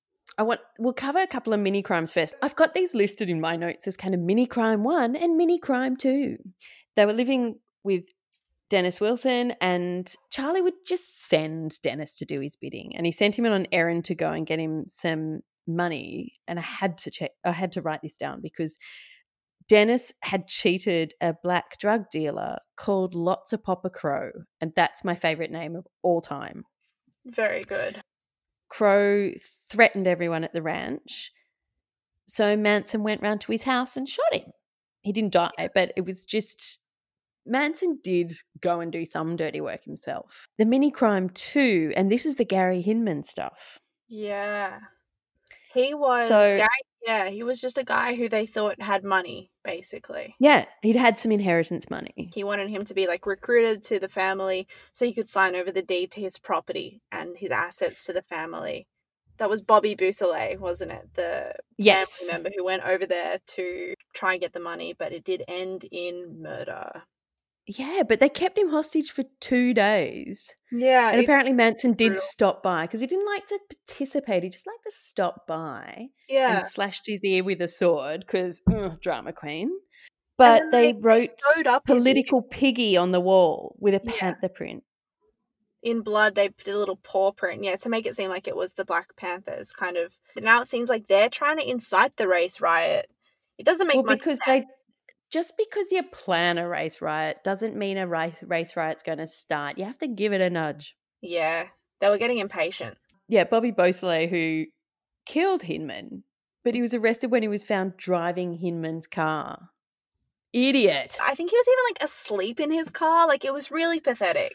We'll cover a couple of mini crimes first. I've got these listed in my notes as kind of mini crime 1 and mini crime 2. They were living with Dennis Wilson, and Charlie would just send Dennis to do his bidding, and he sent him on an errand to go and get him some money. And I had to write this down because Dennis had cheated a black drug dealer called Lots of Popper Crow, and that's my favourite name of all time. Very good. Crow threatened everyone at the ranch, so Manson went round to his house and shot him. He didn't die, but it was just Manson did go and do some dirty work himself. The mini crime 2, and this is the Gary Hinman stuff. Yeah. He was just a guy who they thought had money, basically. Yeah, he'd had some inheritance money. He wanted him to be, like, recruited to the family so he could sign over the deed to his property and his assets to the family. That was Bobby Beausoleil, wasn't it? The family member who went over there to try and get the money, but it did end in murder. Yeah, but they kept him hostage for 2 days. Yeah. And apparently Manson did stop by because he didn't like to participate. He just liked to stop by and slashed his ear with a sword because drama queen. But they wrote up political piggy on the wall with a panther print. In blood, they did a little paw print, to make it seem like it was the Black Panthers kind of. But now it seems like they're trying to incite the race riot. It doesn't make much sense. Just because you plan a race riot doesn't mean a race riot's going to start. You have to give it a nudge. Yeah, they were getting impatient. Yeah, Bobby Beausoleil, who killed Hinman, but he was arrested when he was found driving Hinman's car. Idiot. I think he was even, like, asleep in his car. Like, it was really pathetic.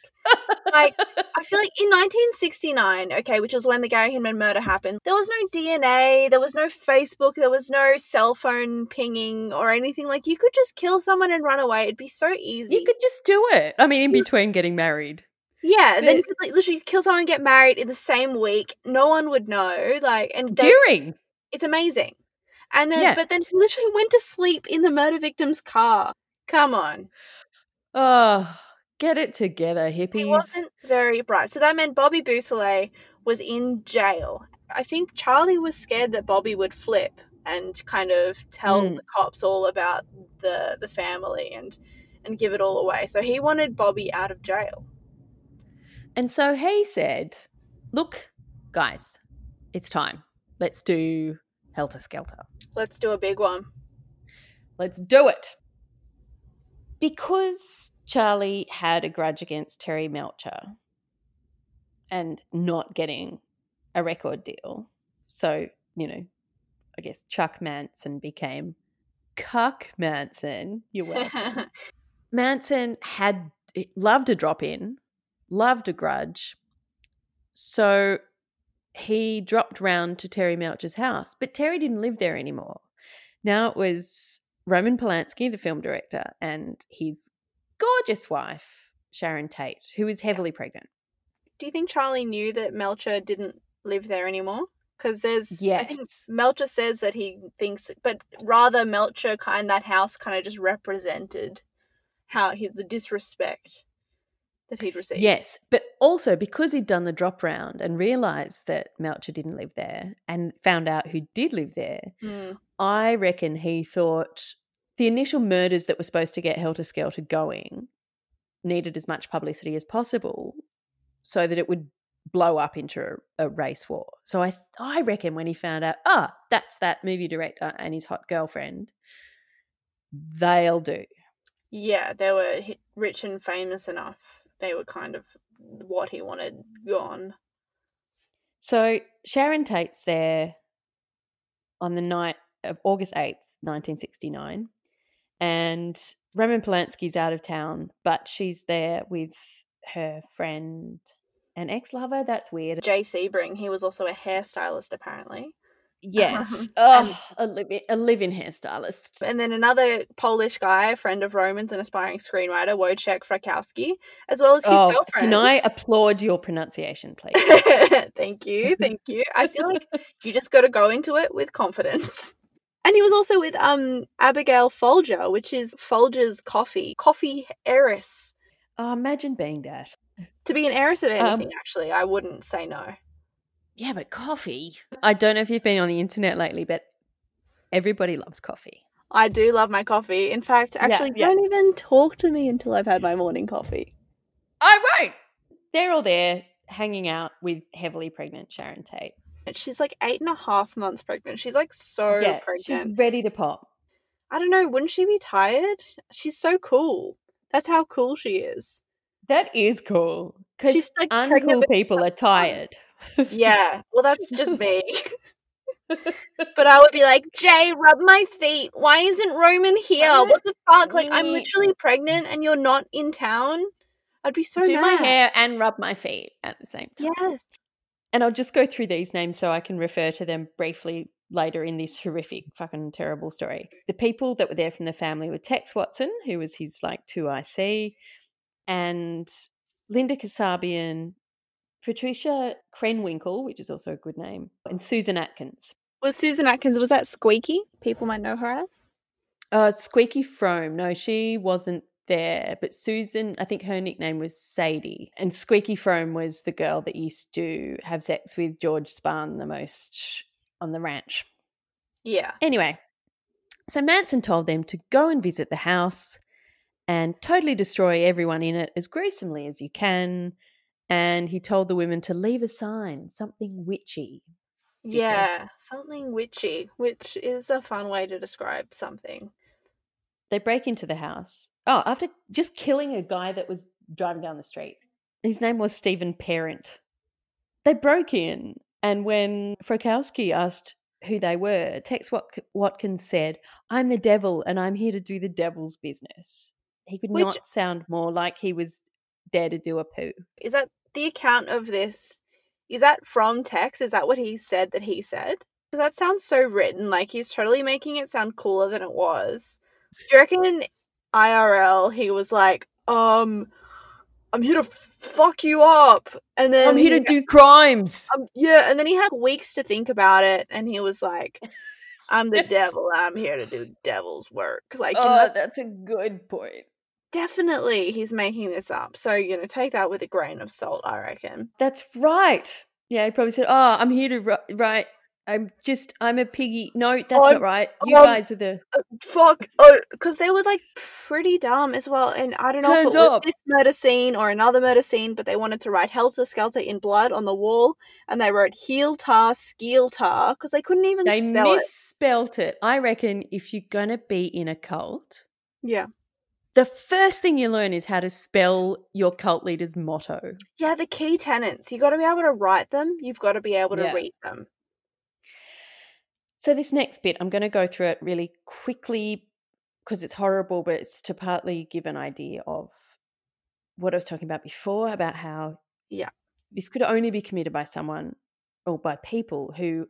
Like, I feel like in 1969, okay, which was when the Gary Hinman murder happened, there was no DNA, there was no Facebook, there was no cell phone pinging or anything. Like, you could just kill someone and run away. It'd be so easy. You could just do it. I mean, in between getting married. Yeah, but then you could, like, literally kill someone and get married in the same week. No one would know. Like, and during. It's amazing. And then, but then he literally went to sleep in the murder victim's car. Come on. Oh, get it together, hippies. He wasn't very bright. So that meant Bobby Beausoleil was in jail. I think Charlie was scared that Bobby would flip and kind of tell the cops all about the family and give it all away. So he wanted Bobby out of jail. And so he said, look, guys, it's time. Let's do Helter Skelter. Let's do a big one. Let's do it. Because Charlie had a grudge against Terry Melcher and not getting a record deal. So, you know, I guess Chuck Manson became Cuck Manson. You're welcome. Manson loved a drop-in, loved a grudge. So he dropped round to Terry Melcher's house, but Terry didn't live there anymore. Now it was Roman Polanski, the film director, and his gorgeous wife, Sharon Tate, who was heavily pregnant. Do you think Charlie knew that Melcher didn't live there anymore? Because I think Melcher says that he thinks, but rather Melcher kind of, that house kind of just represented how the disrespect that he'd received. Yes, but also because he'd done the drop round and realised that Melcher didn't live there and found out who did live there, I reckon he thought the initial murders that were supposed to get Helter Skelter going needed as much publicity as possible. so that it would blow up into a race war. So I reckon when he found out, that's that movie director and his hot girlfriend, they'll do. Yeah, they were rich and famous enough. They were kind of what he wanted gone. So Sharon Tate's there on the night of August 8th, 1969, and Roman Polanski's out of town, but she's there with her friend and ex-lover. That's weird. Jay Sebring, he was also a hairstylist apparently. Yes. A live-in hairstylist. And then another Polish guy, a friend of Roman's, an aspiring screenwriter, Wojciech Frakowski, as well as his girlfriend. Can I applaud your pronunciation, please? Thank you. I feel like you just got to go into it with confidence. And he was also with Abigail Folger, which is Folger's coffee heiress. Imagine being that. To be an heiress of anything, actually, I wouldn't say no. Yeah, but coffee. I don't know if you've been on the internet lately, but everybody loves coffee. I do love my coffee. In fact, don't even talk to me until I've had my morning coffee. I won't. They're all there hanging out with heavily pregnant Sharon Tate. She's like 8.5 months pregnant. She's like pregnant. She's ready to pop. I don't know. Wouldn't she be tired? She's so cool. That's how cool she is. That is cool. Because like uncool people are tired. Yeah, well, that's just me. But I would be like, Jay, rub my feet. Why isn't Roman here? What the fuck? Like, I'm literally pregnant and you're not in town. I'd be so mad. Do my hair and rub my feet at the same time. Yes. And I'll just go through these names so I can refer to them briefly later in this horrific fucking terrible story. The people that were there from the family were Tex Watson, who was his 2IC, and Linda Kasabian, Patricia Krenwinkel, which is also a good name, and Susan Atkins. Was that Squeaky? People might know her as? Squeaky Frome. No, she wasn't there. But Susan, I think her nickname was Sadie. And Squeaky Frome was the girl that used to have sex with George Spahn the most on the ranch. Yeah. Anyway, so Manson told them to go and visit the house and totally destroy everyone in it as gruesomely as you can. And he told the women to leave a sign, something witchy. Yeah, something witchy, which is a fun way to describe something. They break into the house. Oh, after just killing a guy that was driving down the street. His name was Stephen Parent. They broke in, and when Frokowski asked who they were, Tex Watkins said, "I'm the devil and I'm here to do the devil's business." He could not sound more like he was there to do a poo. Is that the account of this? Is that from Tex? Is that what he said that he said? Because that sounds so written. Like, he's totally making it sound cooler than it was. Do you reckon in IRL he was like, I'm here to fuck you up, and then I'm here to do crimes. And then he had weeks to think about it, and he was like, I'm the devil. I'm here to do devil's work. Like, that's a good point. Definitely he's making this up. So, take that with a grain of salt, I reckon. That's right. Yeah, he probably said, I'm here to write. I'm a piggy. No, that's not right. You guys are the... Fuck. Oh, because they were, pretty dumb as well. And I don't know if it was this murder scene or another murder scene, but they wanted to write Helter Skelter in blood on the wall, and they wrote Heeltar, Skeeltar, because they couldn't even spell it. They misspelt it. I reckon if you're going to be in a cult... Yeah. The first thing you learn is how to spell your cult leader's motto. Yeah, the key tenets. You've got to be able to write them. You've got to be able to read them. So this next bit, I'm going to go through it really quickly because it's horrible, but it's to partly give an idea of what I was talking about before, about how this could only be committed by someone or by people who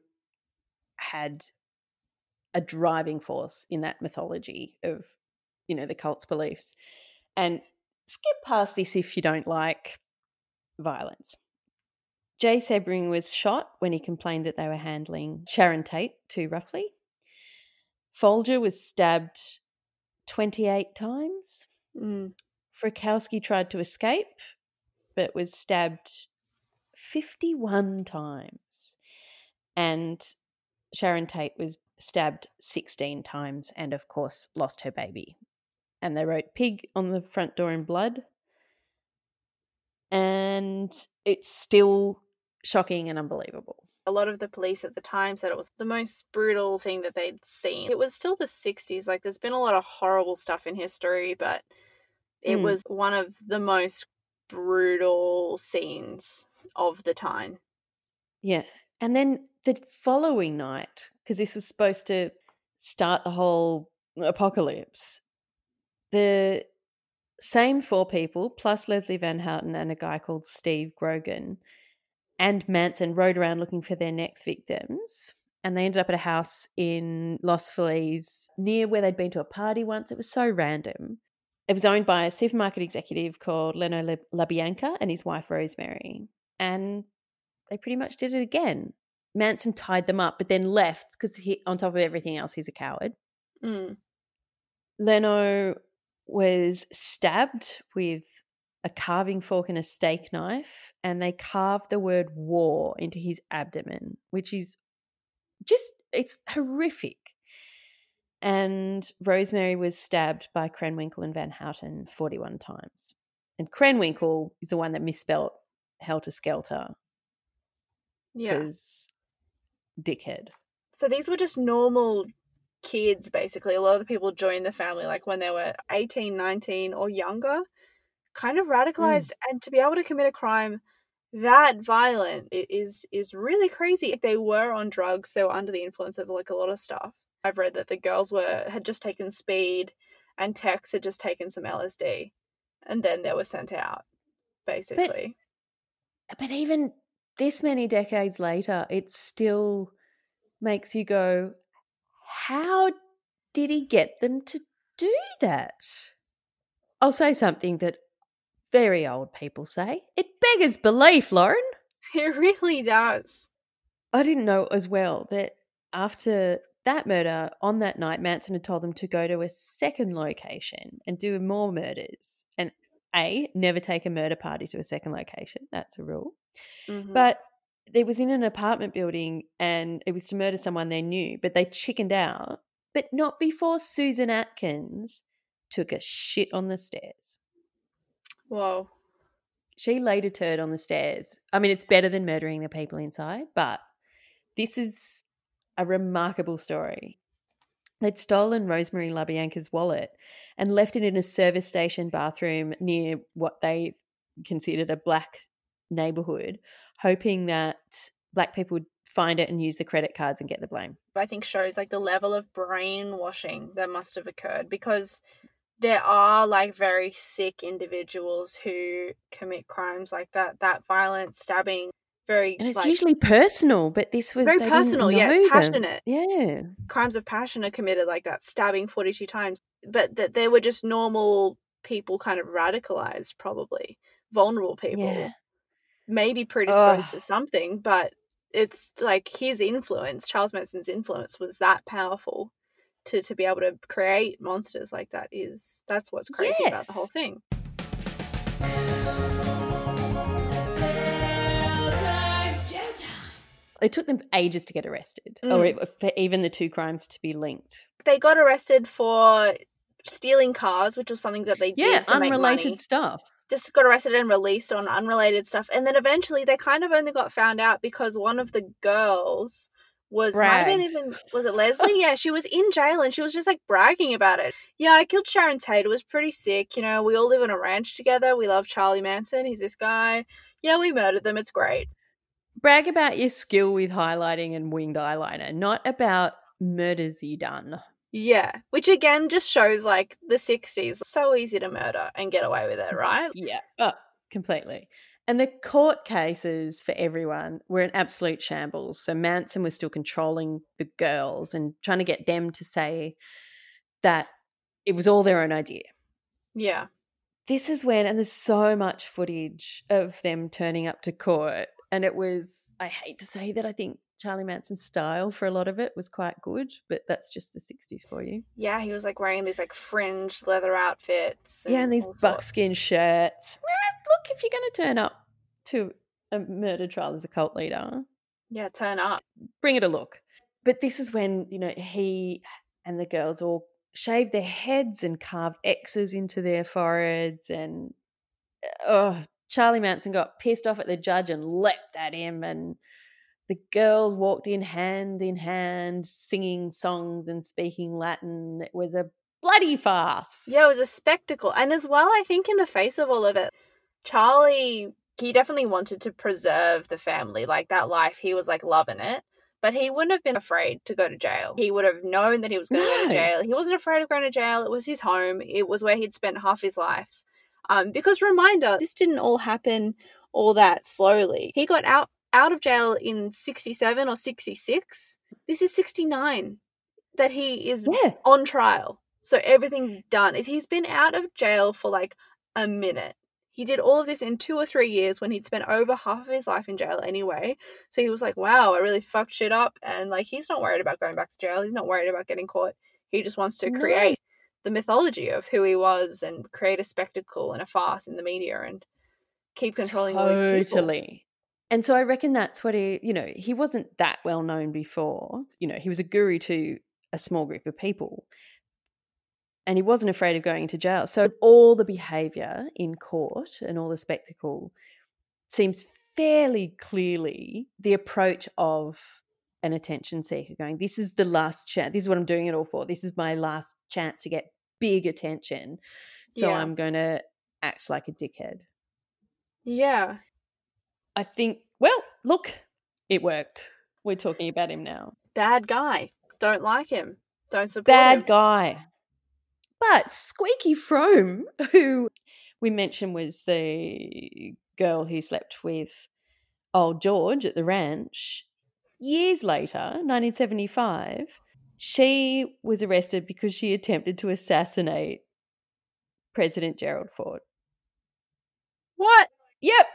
had a driving force in that mythology of the cult's beliefs. And skip past this if you don't like violence. Jay Sebring was shot when he complained that they were handling Sharon Tate too roughly. Folger was stabbed 28 times. Mm. Frokowski tried to escape but was stabbed 51 times. And Sharon Tate was stabbed 16 times and, of course, lost her baby. And they wrote pig on the front door in blood. and it's still shocking and unbelievable. A lot of the police at the time said it was the most brutal thing that they'd seen. It was still the 60s. Like, there's been a lot of horrible stuff in history, but it was one of the most brutal scenes of the time. Yeah. And then the following night, because this was supposed to start the whole apocalypse, the same four people, plus Leslie Van Houten and a guy called Steve Grogan, and Manson rode around looking for their next victims, and they ended up at a house in Los Feliz near where they'd been to a party once. It was so random. It was owned by a supermarket executive called Leno Labianca and his wife Rosemary, and they pretty much did it again. Manson tied them up but then left because he, on top of everything else, he's a coward. Leno was stabbed with a carving fork and a steak knife, and they carved the word war into his abdomen, which is just, it's horrific. And Rosemary was stabbed by Krenwinkel and Van Houten 41 times. And Krenwinkel is the one that misspelled Helter Skelter. Yeah. Because dickhead. So these were just normal kids, basically. A lot of the people joined the family like when they were 18, 19 or younger. Kind of radicalized, and to be able to commit a crime that violent, it is really crazy. If they were on drugs, they were under the influence of like a lot of stuff. I've read that the girls had just taken speed, and Tex had just taken some LSD, and then they were sent out, basically. But even this many decades later, it still makes you go, how did he get them to do that? I'll say something that very old people say. It beggars belief, Lauren. It really does. I didn't know as well that after that murder, on that night, Manson had told them to go to a second location and do more murders. And A, never take a murder party to a second location. That's a rule. Mm-hmm. But it was in an apartment building and it was to murder someone they knew, but they chickened out. But not before Susan Atkins took a shit on the stairs. Whoa. She laid a turd on the stairs. I mean, it's better than murdering the people inside, but this is a remarkable story. They'd stolen Rosemary LaBianca's wallet and left it in a service station bathroom near what they considered a black neighbourhood, hoping that black people would find it and use the credit cards and get the blame. I think shows like the level of brainwashing that must have occurred, because there are like very sick individuals who commit crimes like that violent stabbing, very, and it's like, usually personal, but this was very personal. Yeah, it's passionate. Yeah, crimes of passion are committed like that, stabbing 42 times, but that they were just normal people, kind of radicalized, probably vulnerable people, maybe predisposed to something, but it's like his influence, Charles Manson's influence, was that powerful. To be able to create monsters like that that's what's crazy about the whole thing. It took them ages to get arrested, or for even the two crimes to be linked. They got arrested for stealing cars, which was something that they did to unrelated make money. Stuff. Just got arrested and released on unrelated stuff, and then eventually they kind of only got found out because one of the girls. Was it Leslie? Yeah, she was in jail and she was just like bragging about it. Yeah, I killed Sharon Tate. It was pretty sick. You know, we all live on a ranch together. We love Charlie Manson. He's this guy. Yeah, we murdered them. It's great. Brag about your skill with highlighting and winged eyeliner, not about murders you done. Yeah, which again just shows like the 60s. So easy to murder and get away with it, right? Yeah, completely. And the court cases for everyone were an absolute shambles. So Manson was still controlling the girls and trying to get them to say that it was all their own idea. Yeah. This is when, and there's so much footage of them turning up to court, and it was, I hate to say that I think Charlie Manson's style for a lot of it was quite good, but that's just the 60s for you. Yeah, he was like wearing these like fringe leather outfits. And and these buckskin shirts. Look, if you're going to turn up to a murder trial as a cult leader. Yeah, turn up. Bring it a look. But this is when, you know, he and the girls all shaved their heads and carved X's into their foreheads, and Charlie Manson got pissed off at the judge and leapt at him, and the girls walked in hand, singing songs and speaking Latin. It was a bloody farce. Yeah, it was a spectacle. And as well, I think in the face of all of it, Charlie, he definitely wanted to preserve the family, like that life. He was like loving it. But he wouldn't have been afraid to go to jail. He would have known that he was going to go to jail. He wasn't afraid of going to jail. It was his home. It was where he'd spent half his life. Because reminder, this didn't all happen all that slowly. He got out of jail in 67 or 66. This is 69 that he is on trial. So everything's done. If he's been out of jail for like a minute. He did all of this in 2 or 3 years when he'd spent over half of his life in jail anyway. So he was like, wow, I really fucked shit up. And like, he's not worried about going back to jail. He's not worried about getting caught. He just wants to create the mythology of who he was and create a spectacle and a farce in the media and keep controlling all these people. Totally. And so I reckon that's what he, you know, he wasn't that well known before. You know, he was a guru to a small group of people. And he wasn't afraid of going to jail. So all the behaviour in court and all the spectacle seems fairly clearly the approach of an attention seeker going, this is the last chance. This is what I'm doing it all for. This is my last chance to get big attention. So I'm going to act like a dickhead. Yeah. I think, well, look, it worked. We're talking about him now. Bad guy. Don't like him. Don't support him. Bad guy. But Squeaky Frome, who we mentioned was the girl who slept with old George at the ranch, years later, 1975, she was arrested because she attempted to assassinate President Gerald Ford. What? Yep.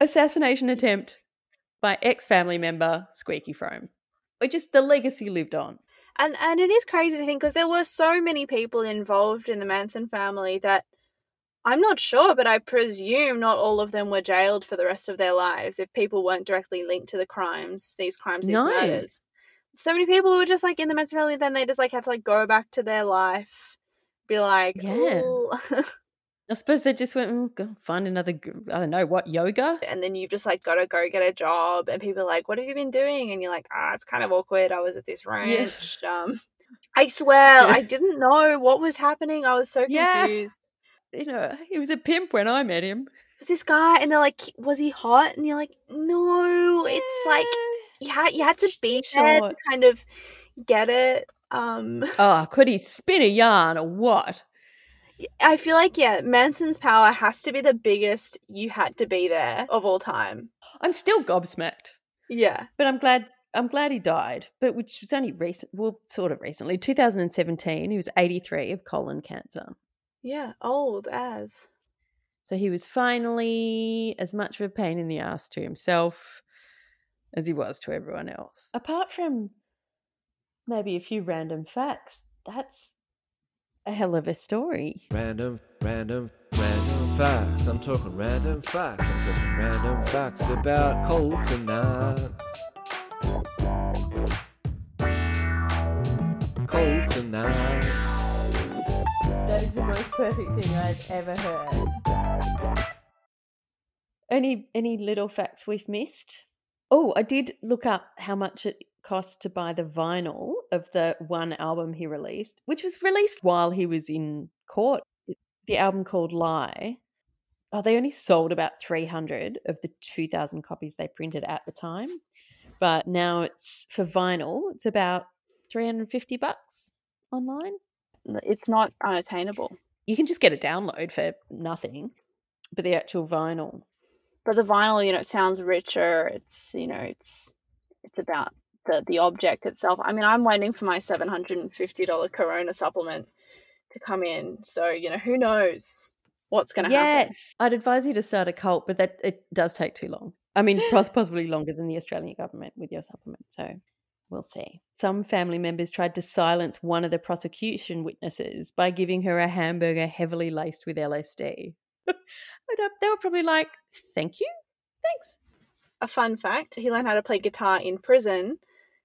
Assassination attempt by ex-family member Squeaky Frome. Or just the legacy lived on. And it is crazy to think because there were so many people involved in the Manson family that I'm not sure, but I presume not all of them were jailed for the rest of their lives if people weren't directly linked to the crimes, these murders. So many people were just like in the Manson family, then they just like had to like go back to their life, be like, I suppose they just went, go find another, I don't know, what, yoga? And then you've just, like, got to go get a job. And people are like, what have you been doing? And you're like, it's kind of awkward. I was at this ranch. Yeah. I swear, I didn't know what was happening. I was so confused. You know, he was a pimp when I met him. It was this guy, and they're like, was he hot? And you're like, no. Yeah. It's like you had to be there to kind of get it. Could he spin a yarn or what? I feel like, Manson's power has to be the biggest you had to be there of all time. I'm still gobsmacked. Yeah. But I'm glad he died, but which was only recently, 2017. He was 83 of colon cancer. Yeah, old as. So he was finally as much of a pain in the ass to himself as he was to everyone else. Apart from maybe a few random facts, that's a hell of a story. Random facts. I'm talking random facts. I'm talking random facts about cults and that. Cults and that. That is the most perfect thing I've ever heard. Any little facts we've missed? Oh, I did look up how much it cost to buy the vinyl of the one album he released, which was released while he was in court. The album called Lie. They only sold about 300 of the 2,000 copies they printed at the time. But now it's for vinyl, it's about $350 online. It's not unattainable. You can just get a download for nothing, but the actual vinyl. But the vinyl, you know, it sounds richer. It's, you know, it's about the object itself. I mean, I'm waiting for my $750 Corona supplement to come in. So, you know, who knows what's going to happen. Yes, I'd advise you to start a cult, but that it does take too long. I mean, possibly longer than the Australian government with your supplement. So we'll see. Some family members tried to silence one of the prosecution witnesses by giving her a hamburger heavily laced with LSD. But they were probably like, thank you, thanks. A fun fact, he learned how to play guitar in prison.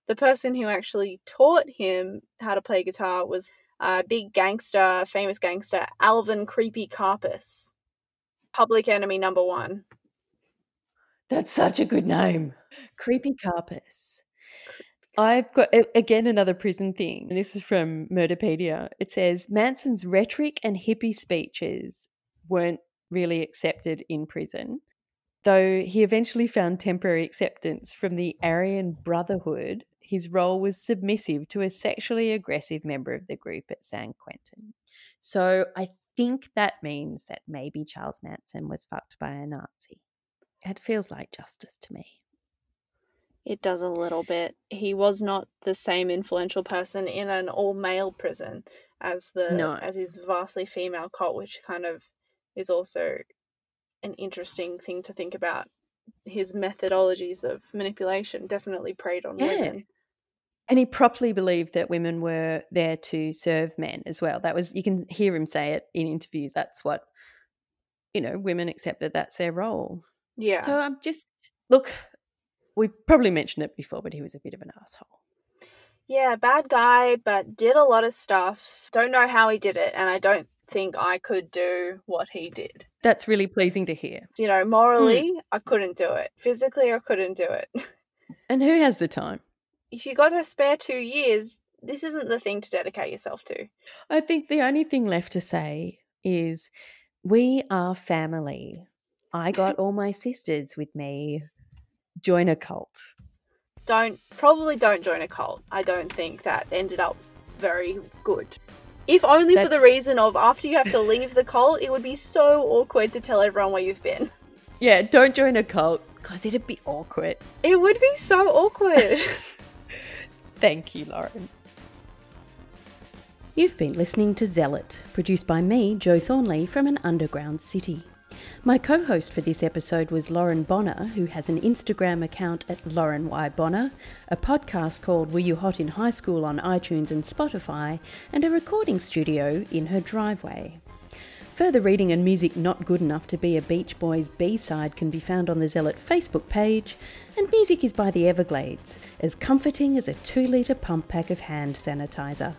The person who actually taught him how to play guitar was a famous gangster, Alvin Creepy Karpis. Public Enemy Number One. That's such a good name. Creepy Karpis. I've got, again, another prison thing. This is from Murderpedia. It says, Manson's rhetoric and hippie speeches weren't really accepted in prison, though he eventually found temporary acceptance from the Aryan Brotherhood. His role was submissive to a sexually aggressive member of the group at San Quentin. So I think that means that maybe Charles Manson was fucked by a Nazi. It feels like justice to me. It does a little bit. He was not the same influential person in an all-male prison as as his vastly female cult, which kind of is also an interesting thing to think about. His methodologies of manipulation definitely preyed on women. And he properly believed that women were there to serve men as well. That was, you can hear him say it in interviews. That's what, women accept that's their role. Yeah. So I'm just, look, we probably mentioned it before, but he was a bit of an asshole. Yeah, bad guy, but did a lot of stuff. Don't know how he did it, and I don't think I could do what he did. That's really pleasing to hear. Morally, I couldn't do it. Physically, I couldn't do it. And who has the time? If you got a spare 2 years, this isn't the thing to dedicate yourself to. I think the only thing left to say is we are family. I got all my sisters with me. Join a cult. Probably don't join a cult. I don't think that ended up very good. If only for the reason of after you have to leave the cult, it would be so awkward to tell everyone where you've been. Yeah, don't join a cult because it'd be awkward. It would be so awkward. Thank you, Lauren. You've been listening to Zealot, produced by me, Jo Thornley, from an underground city. My co-host for this episode was Lauren Bonner, who has an Instagram account at Lauren Y. Bonner, a podcast called Were You Hot in High School on iTunes and Spotify, and a recording studio in her driveway. Further reading and music not good enough to be a Beach Boys B-side can be found on the Zealot Facebook page, and music is by the Everglades, as comforting as a 2-litre pump pack of hand sanitizer.